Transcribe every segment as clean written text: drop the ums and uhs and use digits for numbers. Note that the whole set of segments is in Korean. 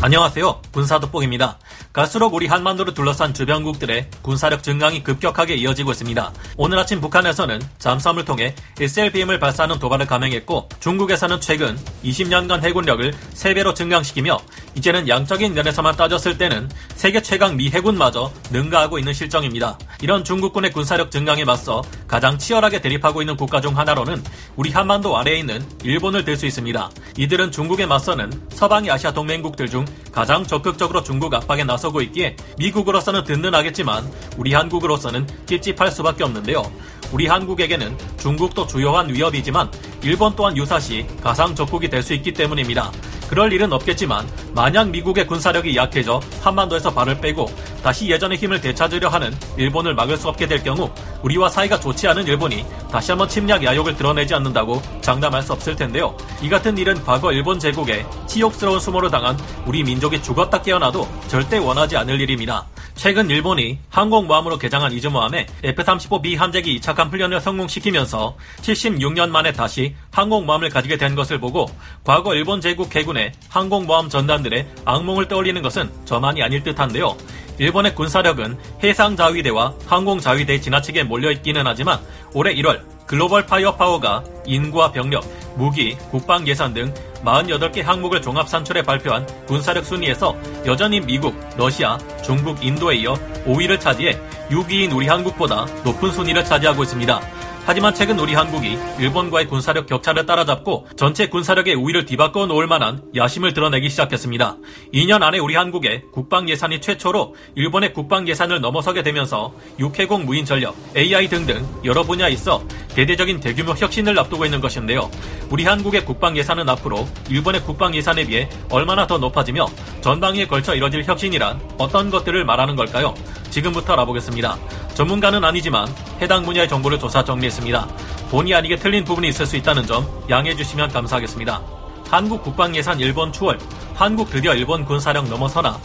안녕하세요. 군사돋보기입니다. 갈수록 우리 한반도를 둘러싼 주변국들의 군사력 증강이 급격하게 이어지고 있습니다. 오늘 아침 북한에서는 잠수함을 통해 SLBM을 발사하는 도발을 감행했고, 중국에서는 최근 20년간 해군력을 3배로 증강시키며 이제는 양적인 면에서만 따졌을 때는 세계 최강 미 해군마저 능가하고 있는 실정입니다. 이런 중국군의 군사력 증강에 맞서 가장 치열하게 대립하고 있는 국가 중 하나로는 우리 한반도 아래에 있는 일본을 들 수 있습니다. 이들은 중국에 맞서는 서방의 아시아 동맹국들 중 가장 적극적으로 중국 압박에 나서고 있기에 미국으로서는 든든하겠지만 우리 한국으로서는 찝찝할 수밖에 없는데요. 우리 한국에게는 중국도 주요한 위협이지만 일본 또한 유사시 가상 적국이 될 수 있기 때문입니다. 그럴 일은 없겠지만 만약 미국의 군사력이 약해져 한반도에서 발을 빼고 다시 예전의 힘을 되찾으려 하는 일본을 막을 수 없게 될 경우 우리와 사이가 좋지 않은 일본이 다시 한번 침략 야욕을 드러내지 않는다고 장담할 수 없을 텐데요. 이 같은 일은 과거 일본 제국에 치욕스러운 수모를 당한 우리 민족이 죽었다 깨어나도 절대 원하지 않을 일입니다. 최근 일본이 항공모함으로 개장한 이즈모함에 F-35B 함재기 이착함 훈련을 성공시키면서 76년 만에 다시 항공모함을 가지게 된 것을 보고 과거 일본 제국 해군의 항공모함 전단들의 악몽을 떠올리는 것은 저만이 아닐 듯한데요. 일본의 군사력은 해상자위대와 항공자위대에 지나치게 몰려있기는 하지만 올해 1월 글로벌 파이어파워가 인구와 병력, 무기, 국방예산 등 48개 항목을 종합산출해 발표한 군사력 순위에서 여전히 미국, 러시아, 중국, 인도에 이어 5위를 차지해 6위인 우리 한국보다 높은 순위를 차지하고 있습니다. 하지만 최근 우리 한국이 일본과의 군사력 격차를 따라잡고 전체 군사력의 우위를 뒤바꿔 놓을 만한 야심을 드러내기 시작했습니다. 2년 안에 우리 한국의 국방 예산이 최초로 일본의 국방 예산을 넘어서게 되면서 육해공 무인 전력, AI 등등 여러 분야에 있어 대대적인 대규모 혁신을 앞두고 있는 것인데요. 우리 한국의 국방 예산은 앞으로 일본의 국방 예산에 비해 얼마나 더 높아지며 전방위에 걸쳐 이뤄질 혁신이란 어떤 것들을 말하는 걸까요? 지금부터 알아보겠습니다. 전문가는 아니지만 해당 분야의 정보를 조사 정리했습니다. 본의 아니게 틀린 부분이 있을 수 있다는 점 양해해 주시면 감사하겠습니다. 한국 국방 예산 일본 추월, 한국 드디어 일본 군사력 넘어서나.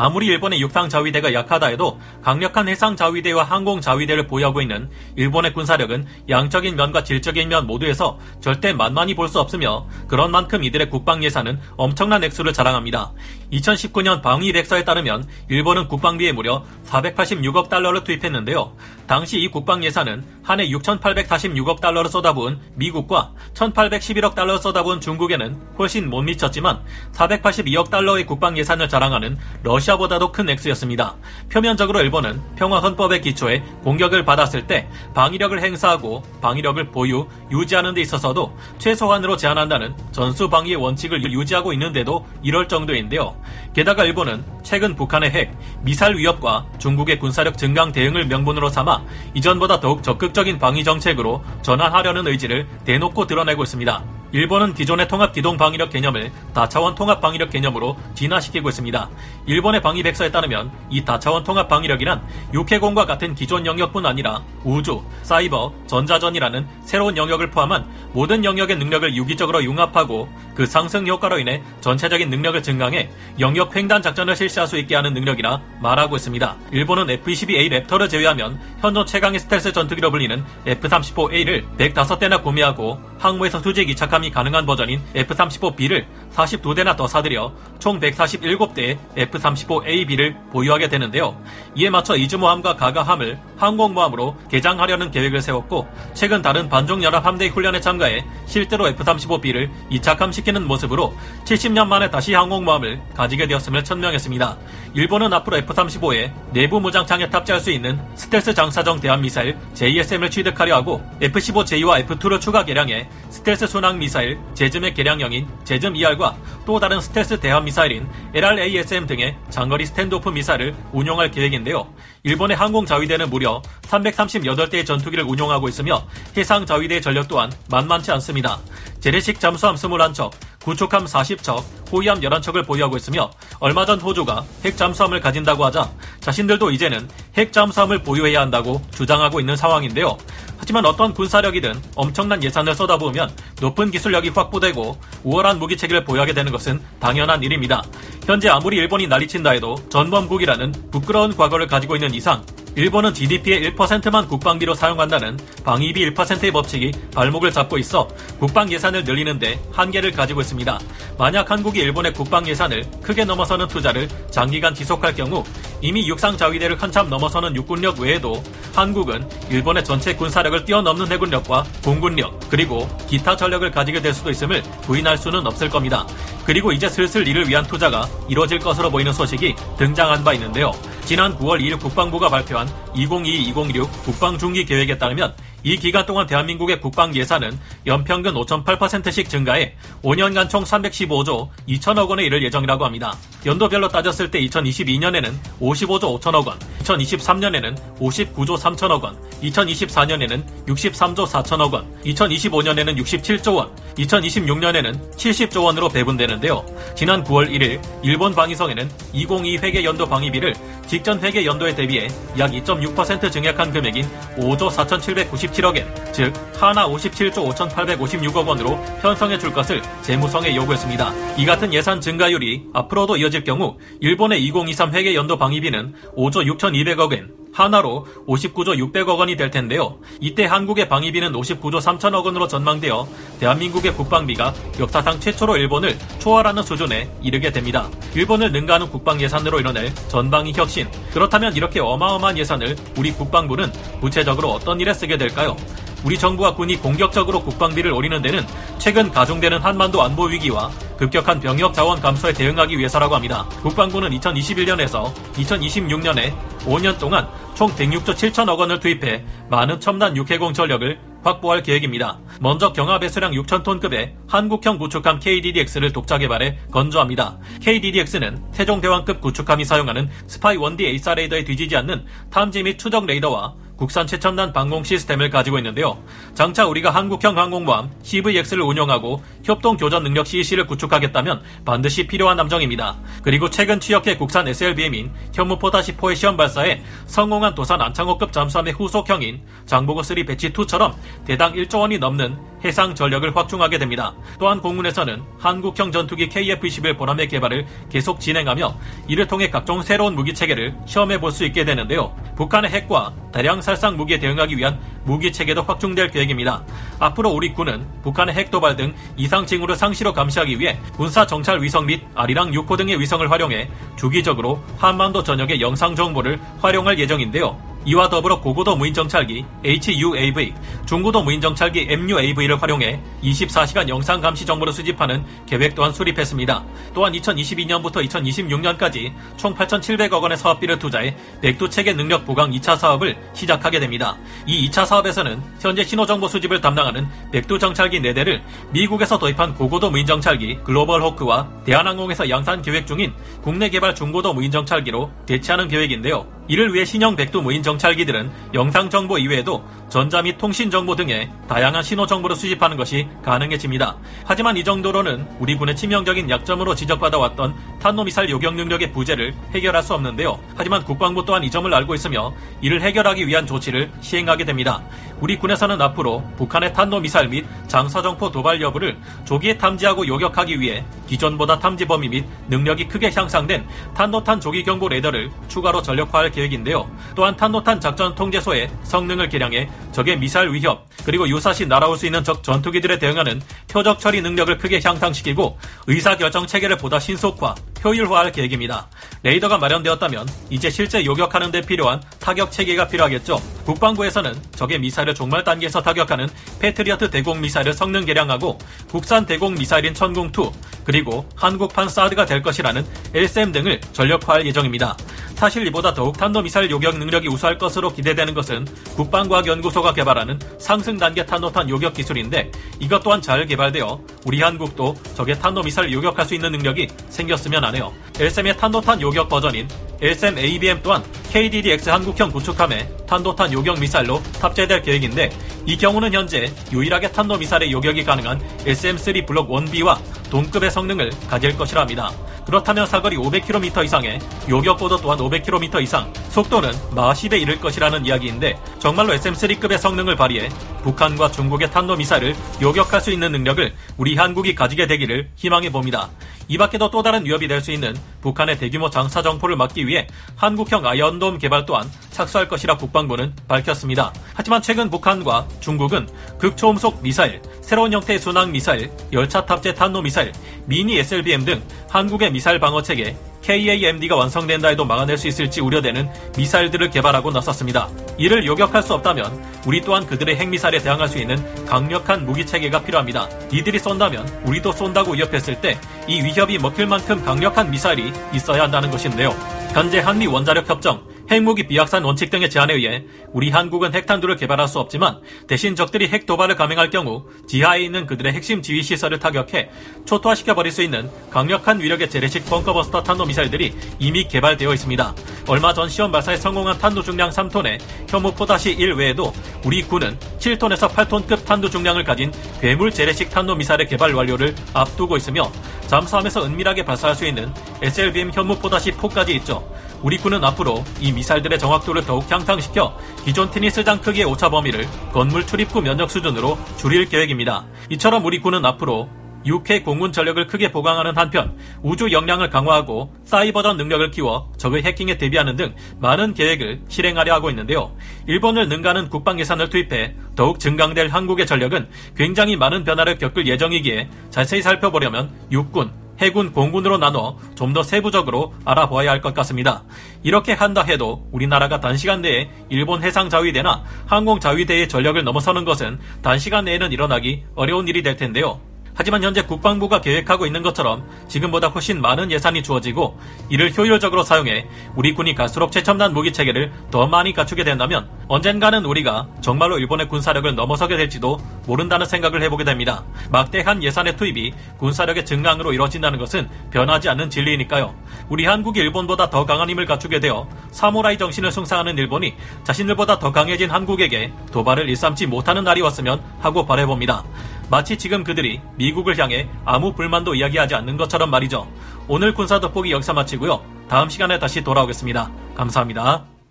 아무리 일본의 육상자위대가 약하다 해도 강력한 해상자위대와 항공자위대를 보유하고 있는 일본의 군사력은 양적인 면과 질적인 면 모두에서 절대 만만히 볼 수 없으며 그런 만큼 이들의 국방예산은 엄청난 액수를 자랑합니다. 2019년 방위렉서에 따르면 일본은 국방비에 무려 486억 달러를 투입했는데요. 당시 이 국방예산은 한 해 6,846억 달러를 쏟아부은 미국과 1,811억 달러를 쏟아부은 중국에는 훨씬 못 미쳤지만 482억 달러의 국방예산을 자랑하는 러시아보다도 큰 액수였습니다. 표면적으로 일본은 평화헌법의 기초에 공격을 받았을 때 방위력을 행사하고 방위력을 보유, 유지하는 데 있어서도 최소한으로 제한한다는 전수방위의 원칙을 유지하고 있는데도 이럴 정도인데요. 게다가 일본은 최근 북한의 핵, 미사일 위협과 중국의 군사력 증강 대응을 명분으로 삼아 이전보다 더욱 적극적인 방위 정책으로 전환하려는 의지를 대놓고 드러내고 있습니다. 일본은 기존의 통합기동방위력 개념을 다차원 통합방위력 개념으로 진화시키고 있습니다. 일본의 방위백서에 따르면 이 다차원 통합방위력이란 육해공과 같은 기존 영역뿐 아니라 우주, 사이버, 전자전이라는 새로운 영역을 포함한 모든 영역의 능력을 유기적으로 융합하고 그 상승 효과로 인해 전체적인 능력을 증강해 영역 횡단 작전을 실시할 수 있게 하는 능력이라 말하고 있습니다. 일본은 F-22A 랩터를 제외하면 현존 최강의 스텔스 전투기로 불리는 F-35A를 105대나 구매하고 항모에서 수직 이착함이 가능한 버전인 F-35B를 42대나 더 사들여 총 147대의 F-35AB를 보유하게 되는데요. 이에 맞춰 이즈모함과 가가함을 항공모함으로 개장하려는 계획을 세웠고 최근 다른 반종연합함대 훈련에 참가해 실제로 F-35B를 이착함시키는 모습으로 70년 만에 다시 항공모함을 가지게 되었음을 천명했습니다. 일본은 앞으로 F-35에 내부 무장창에 탑재할 수 있는 스텔스 장사정 대함미사일 JSM을 취득하려 하고 F-15J와 F2를 추가 개량해 스텔스 순항미사일 제즘의 개량형인 제즘2R과 또 다른 스텔스 대함미사일인 LRASM 등의 장거리 스탠드오프 미사일을 운용할 계획인데요. 일본의 항공자위대는 무려 338대의 전투기를 운용하고 있으며 해상자위대의 전력 또한 만만치 않습니다. 재래식 잠수함 21척, 구축함 40척, 호위함 11척을 보유하고 있으며 얼마 전 호주가 핵잠수함을 가진다고 하자 자신들도 이제는 핵잠수함을 보유해야 한다고 주장하고 있는 상황인데요. 하지만 어떤 군사력이든 엄청난 예산을 쏟아부으면 높은 기술력이 확보되고 우월한 무기체계를 보유하게 되는 것은 당연한 일입니다. 현재 아무리 일본이 난리친다 해도 전범국이라는 부끄러운 과거를 가지고 있는 이상 일본은 GDP의 1%만 국방비로 사용한다는 방위비 1%의 법칙이 발목을 잡고 있어 국방 예산을 늘리는데 한계를 가지고 있습니다. 만약 한국이 일본의 국방 예산을 크게 넘어서는 투자를 장기간 지속할 경우 이미 육상 자위대를 한참 넘어서는 육군력 외에도 한국은 일본의 전체 군사력을 뛰어넘는 해군력과 공군력 그리고 기타 전력을 가지게 될 수도 있음을 부인할 수는 없을 겁니다. 그리고 이제 슬슬 이를 위한 투자가 이뤄질 것으로 보이는 소식이 등장한 바 있는데요. 지난 9월 2일 국방부가 발표한 2022-2026 국방중기계획에 따르면 이 기간 동안 대한민국의 국방 예산은 연평균 5.8%씩 증가해 5년간 총 315조 2천억 원에 이를 예정이라고 합니다. 연도별로 따졌을 때 2022년에는 55조 5천억 원, 2023년에는 59조 3천억 원, 2024년에는 63조 4천억 원, 2025년에는 67조 원, 2026년에는 70조 원으로 배분되는데요. 지난 9월 1일 일본 방위성에는 2022 회계연도 방위비를 직전 회계연도에 대비해 약 2.6% 증액한 금액인 5조 4,797억엔, 즉 하나 57조 5,856억 원으로 편성해 줄 것을 재무성에 요구했습니다. 이 같은 예산 증가율이 앞으로도 이어질 경우 일본의 2023 회계연도 방위비는 5조 6,200억엔, 하나로 59조 600억 원이 될 텐데요. 이때 한국의 방위비는 59조 3천억 원으로 전망되어 대한민국의 국방비가 역사상 최초로 일본을 초월하는 수준에 이르게 됩니다. 일본을 능가하는 국방 예산으로 이뤄낼 전방위 혁신. 그렇다면 이렇게 어마어마한 예산을 우리 국방부는 구체적으로 어떤 일에 쓰게 될까요? 우리 정부와 군이 공격적으로 국방비를 올리는 데는 최근 가중되는 한반도 안보 위기와 급격한 병력 자원 감소에 대응하기 위해서라고 합니다. 국방부는 2021년에서 2026년에 5년 동안 총 106조 7천억 원을 투입해 많은 첨단 육해공 전력을 확보할 계획입니다. 먼저 경하 배수량 6,000톤급의 한국형 구축함 KDDX를 독자 개발해 건조합니다. KDDX는 세종대왕급 구축함이 사용하는 스파이 1D ASR 레이더에 뒤지지 않는 탐지 및 추적 레이더와 국산 최첨단 방공 시스템을 가지고 있는데요. 장차 우리가 한국형 항공모함 CVX를 운영하고 협동교전능력 CEC를 구축하겠다면 반드시 필요한 함정입니다. 그리고 최근 취역해 국산 SLBM인 현무포타-10호의 시험 발사에 성공한 도산 안창호급 잠수함의 후속형인 장보고3 배치2처럼 대당 1조 원이 넘는 해상 전력을 확충하게 됩니다. 또한 공군에서는 한국형 전투기 KF-21 보라매 개발을 계속 진행하며 이를 통해 각종 새로운 무기체계를 시험해볼 수 있게 되는데요. 북한의 핵과 대량 살상 무기에 대응하기 위한 무기체계도 확충될 계획입니다. 앞으로 우리 군은 북한의 핵도발 등 이상징후를 상시로 감시하기 위해 군사정찰 위성 및 아리랑 6호 등의 위성을 활용해 주기적으로 한반도 전역의 영상 정보를 활용할 예정인데요. 이와 더불어 고고도 무인정찰기 HUAV, 중고도 무인정찰기 MUAV를 활용해 24시간 영상 감시 정보를 수집하는 계획 또한 수립했습니다. 또한 2022년부터 2026년까지 총 8,700억 원의 사업비를 투자해 백두체계능력 보강 2차 사업을 시작하게 됩니다. 이 2차 사업에서는 현재 신호정보 수집을 담당하는 백두정찰기 4대를 미국에서 도입한 고고도 무인정찰기 글로벌 호크와 대한항공에서 양산 계획 중인 국내 개발 중고도 무인정찰기로 대체하는 계획인데요. 이를 위해 신형 백두 무인정찰기들은 영상정보 이외에도 전자 및 통신정보 등의 다양한 신호정보를 수집하는 것이 가능해집니다. 하지만 이 정도로는 우리 군의 치명적인 약점으로 지적받아왔던 탄도미사일 요격 능력의 부재를 해결할 수 없는데요. 하지만 국방부 또한 이 점을 알고 있으며 이를 해결하기 위한 조치를 시행하게 됩니다. 우리 군에서는 앞으로 북한의 탄도미사일 및 장사정포 도발 여부를 조기에 탐지하고 요격하기 위해 기존보다 탐지 범위 및 능력이 크게 향상된 탄도탄 조기경보 레이더를 추가로 전력화할 계획인데요. 또한 탄도탄 작전 통제소의 성능을 개량해 적의 미사일 위협 그리고 유사시 날아올 수 있는 적 전투기들에 대응하는 표적 처리 능력을 크게 향상시키고 의사결정 체계를 보다 신속화, 효율화할 계획입니다. 레이더가 마련되었다면 이제 실제 요격하는 데 필요한 타격 체계가 필요하겠죠. 국방부에서는 적의 미사일을 종말 단계에서 타격하는 패트리어트 대공 미사일을 성능 개량하고 국산 대공 미사일인 천궁2 그리고 한국판 사드가 될 것이라는 LSM 등을 전력화할 예정입니다. 사실 이보다 더욱 탄도미사일 요격 능력이 우수할 것으로 기대되는 것은 국방과학연구소가 개발하는 상승단계 탄도탄 요격 기술인데 이것 또한 잘 개발되어 우리 한국도 적의 탄도미사일 요격할 수 있는 능력이 생겼으면 하네요. LSM의 탄도탄 요격 버전인 SM-ABM 또한 KDDX 한국형 구축함에 탄도탄 요격 미사일로 탑재될 계획인데 이 경우는 현재 유일하게 탄도미사일의 요격이 가능한 SM-3 블록 1B와 동급의 성능을 가질 것이라 합니다. 그렇다면 사거리 500km 이상에 요격고도 또한 500km 이상, 속도는 마하 10에 이를 것이라는 이야기인데 정말로 SM-3급의 성능을 발휘해 북한과 중국의 탄도미사일을 요격할 수 있는 능력을 우리 한국이 가지게 되기를 희망해봅니다. 이밖에도 또 다른 위협이 될 수 있는 북한의 대규모 장사 정포를 막기 위해 한국형 아이언돔 개발 또한 착수할 것이라 국방부는 밝혔습니다. 하지만 최근 북한과 중국은 극초음속 미사일, 새로운 형태의 순항미사일, 열차 탑재 탄도미사일, 미니 SLBM 등 한국의 미사일 방어체계 KAMD가 완성된다 해도 막아낼 수 있을지 우려되는 미사일들을 개발하고 나섰습니다. 이를 요격할 수 없다면 우리 또한 그들의 핵미사일에 대항할 수 있는 강력한 무기체계가 필요합니다. 이들이 쏜다면 우리도 쏜다고 위협했을 때 이 위협이 먹힐 만큼 강력한 미사일이 있어야 한다는 것인데요. 현재 한미 원자력협정, 핵무기 비확산 원칙 등의 제한에 의해 우리 한국은 핵탄두를 개발할 수 없지만 대신 적들이 핵 도발을 감행할 경우 지하에 있는 그들의 핵심 지휘 시설을 타격해 초토화시켜버릴 수 있는 강력한 위력의 재래식 벙커버스터 탄도미사일들이 이미 개발되어 있습니다. 얼마 전 시험 발사에 성공한 탄두 중량 3톤의 현무 포다시 1 외에도 우리 군은 7톤에서 8톤급 탄두 중량을 가진 괴물 재래식 탄도미사일의 개발 완료를 앞두고 있으며 잠수함에서 은밀하게 발사할 수 있는 SLBM 현무 포다시 4까지 있죠. 우리 군은 앞으로 이 미사일들의 정확도를 더욱 향상시켜 기존 테니스장 크기의 오차 범위를 건물 출입구 면적 수준으로 줄일 계획입니다. 이처럼 우리 군은 앞으로 UK 공군 전력을 크게 보강하는 한편 우주 역량을 강화하고 사이버전 능력을 키워 적의 해킹에 대비하는 등 많은 계획을 실행하려 하고 있는데요. 일본을 능가하는 국방 예산을 투입해 더욱 증강될 한국의 전력은 굉장히 많은 변화를 겪을 예정이기에 자세히 살펴보려면 육군, 해군, 공군으로 나눠 좀 더 세부적으로 알아보아야 할 것 같습니다. 이렇게 한다 해도 우리나라가 단시간 내에 일본 해상자위대나 항공자위대의 전력을 넘어서는 것은 단시간 내에는 일어나기 어려운 일이 될 텐데요. 하지만 현재 국방부가 계획하고 있는 것처럼 지금보다 훨씬 많은 예산이 주어지고 이를 효율적으로 사용해 우리 군이 갈수록 최첨단 무기체계를 더 많이 갖추게 된다면 언젠가는 우리가 정말로 일본의 군사력을 넘어서게 될지도 모른다는 생각을 해보게 됩니다. 막대한 예산의 투입이 군사력의 증강으로 이루어진다는 것은 변하지 않는 진리니까요. 우리 한국이 일본보다 더 강한 힘을 갖추게 되어 사무라이 정신을 숭상하는 일본이 자신들보다 더 강해진 한국에게 도발을 일삼지 못하는 날이 왔으면 하고 바라봅니다. 마치 지금 그들이 미국을 향해 아무 불만도 이야기하지 않는 것처럼 말이죠. 오늘 군사 돋보기 여기서 마치고요. 다음 시간에 다시 돌아오겠습니다. 감사합니다.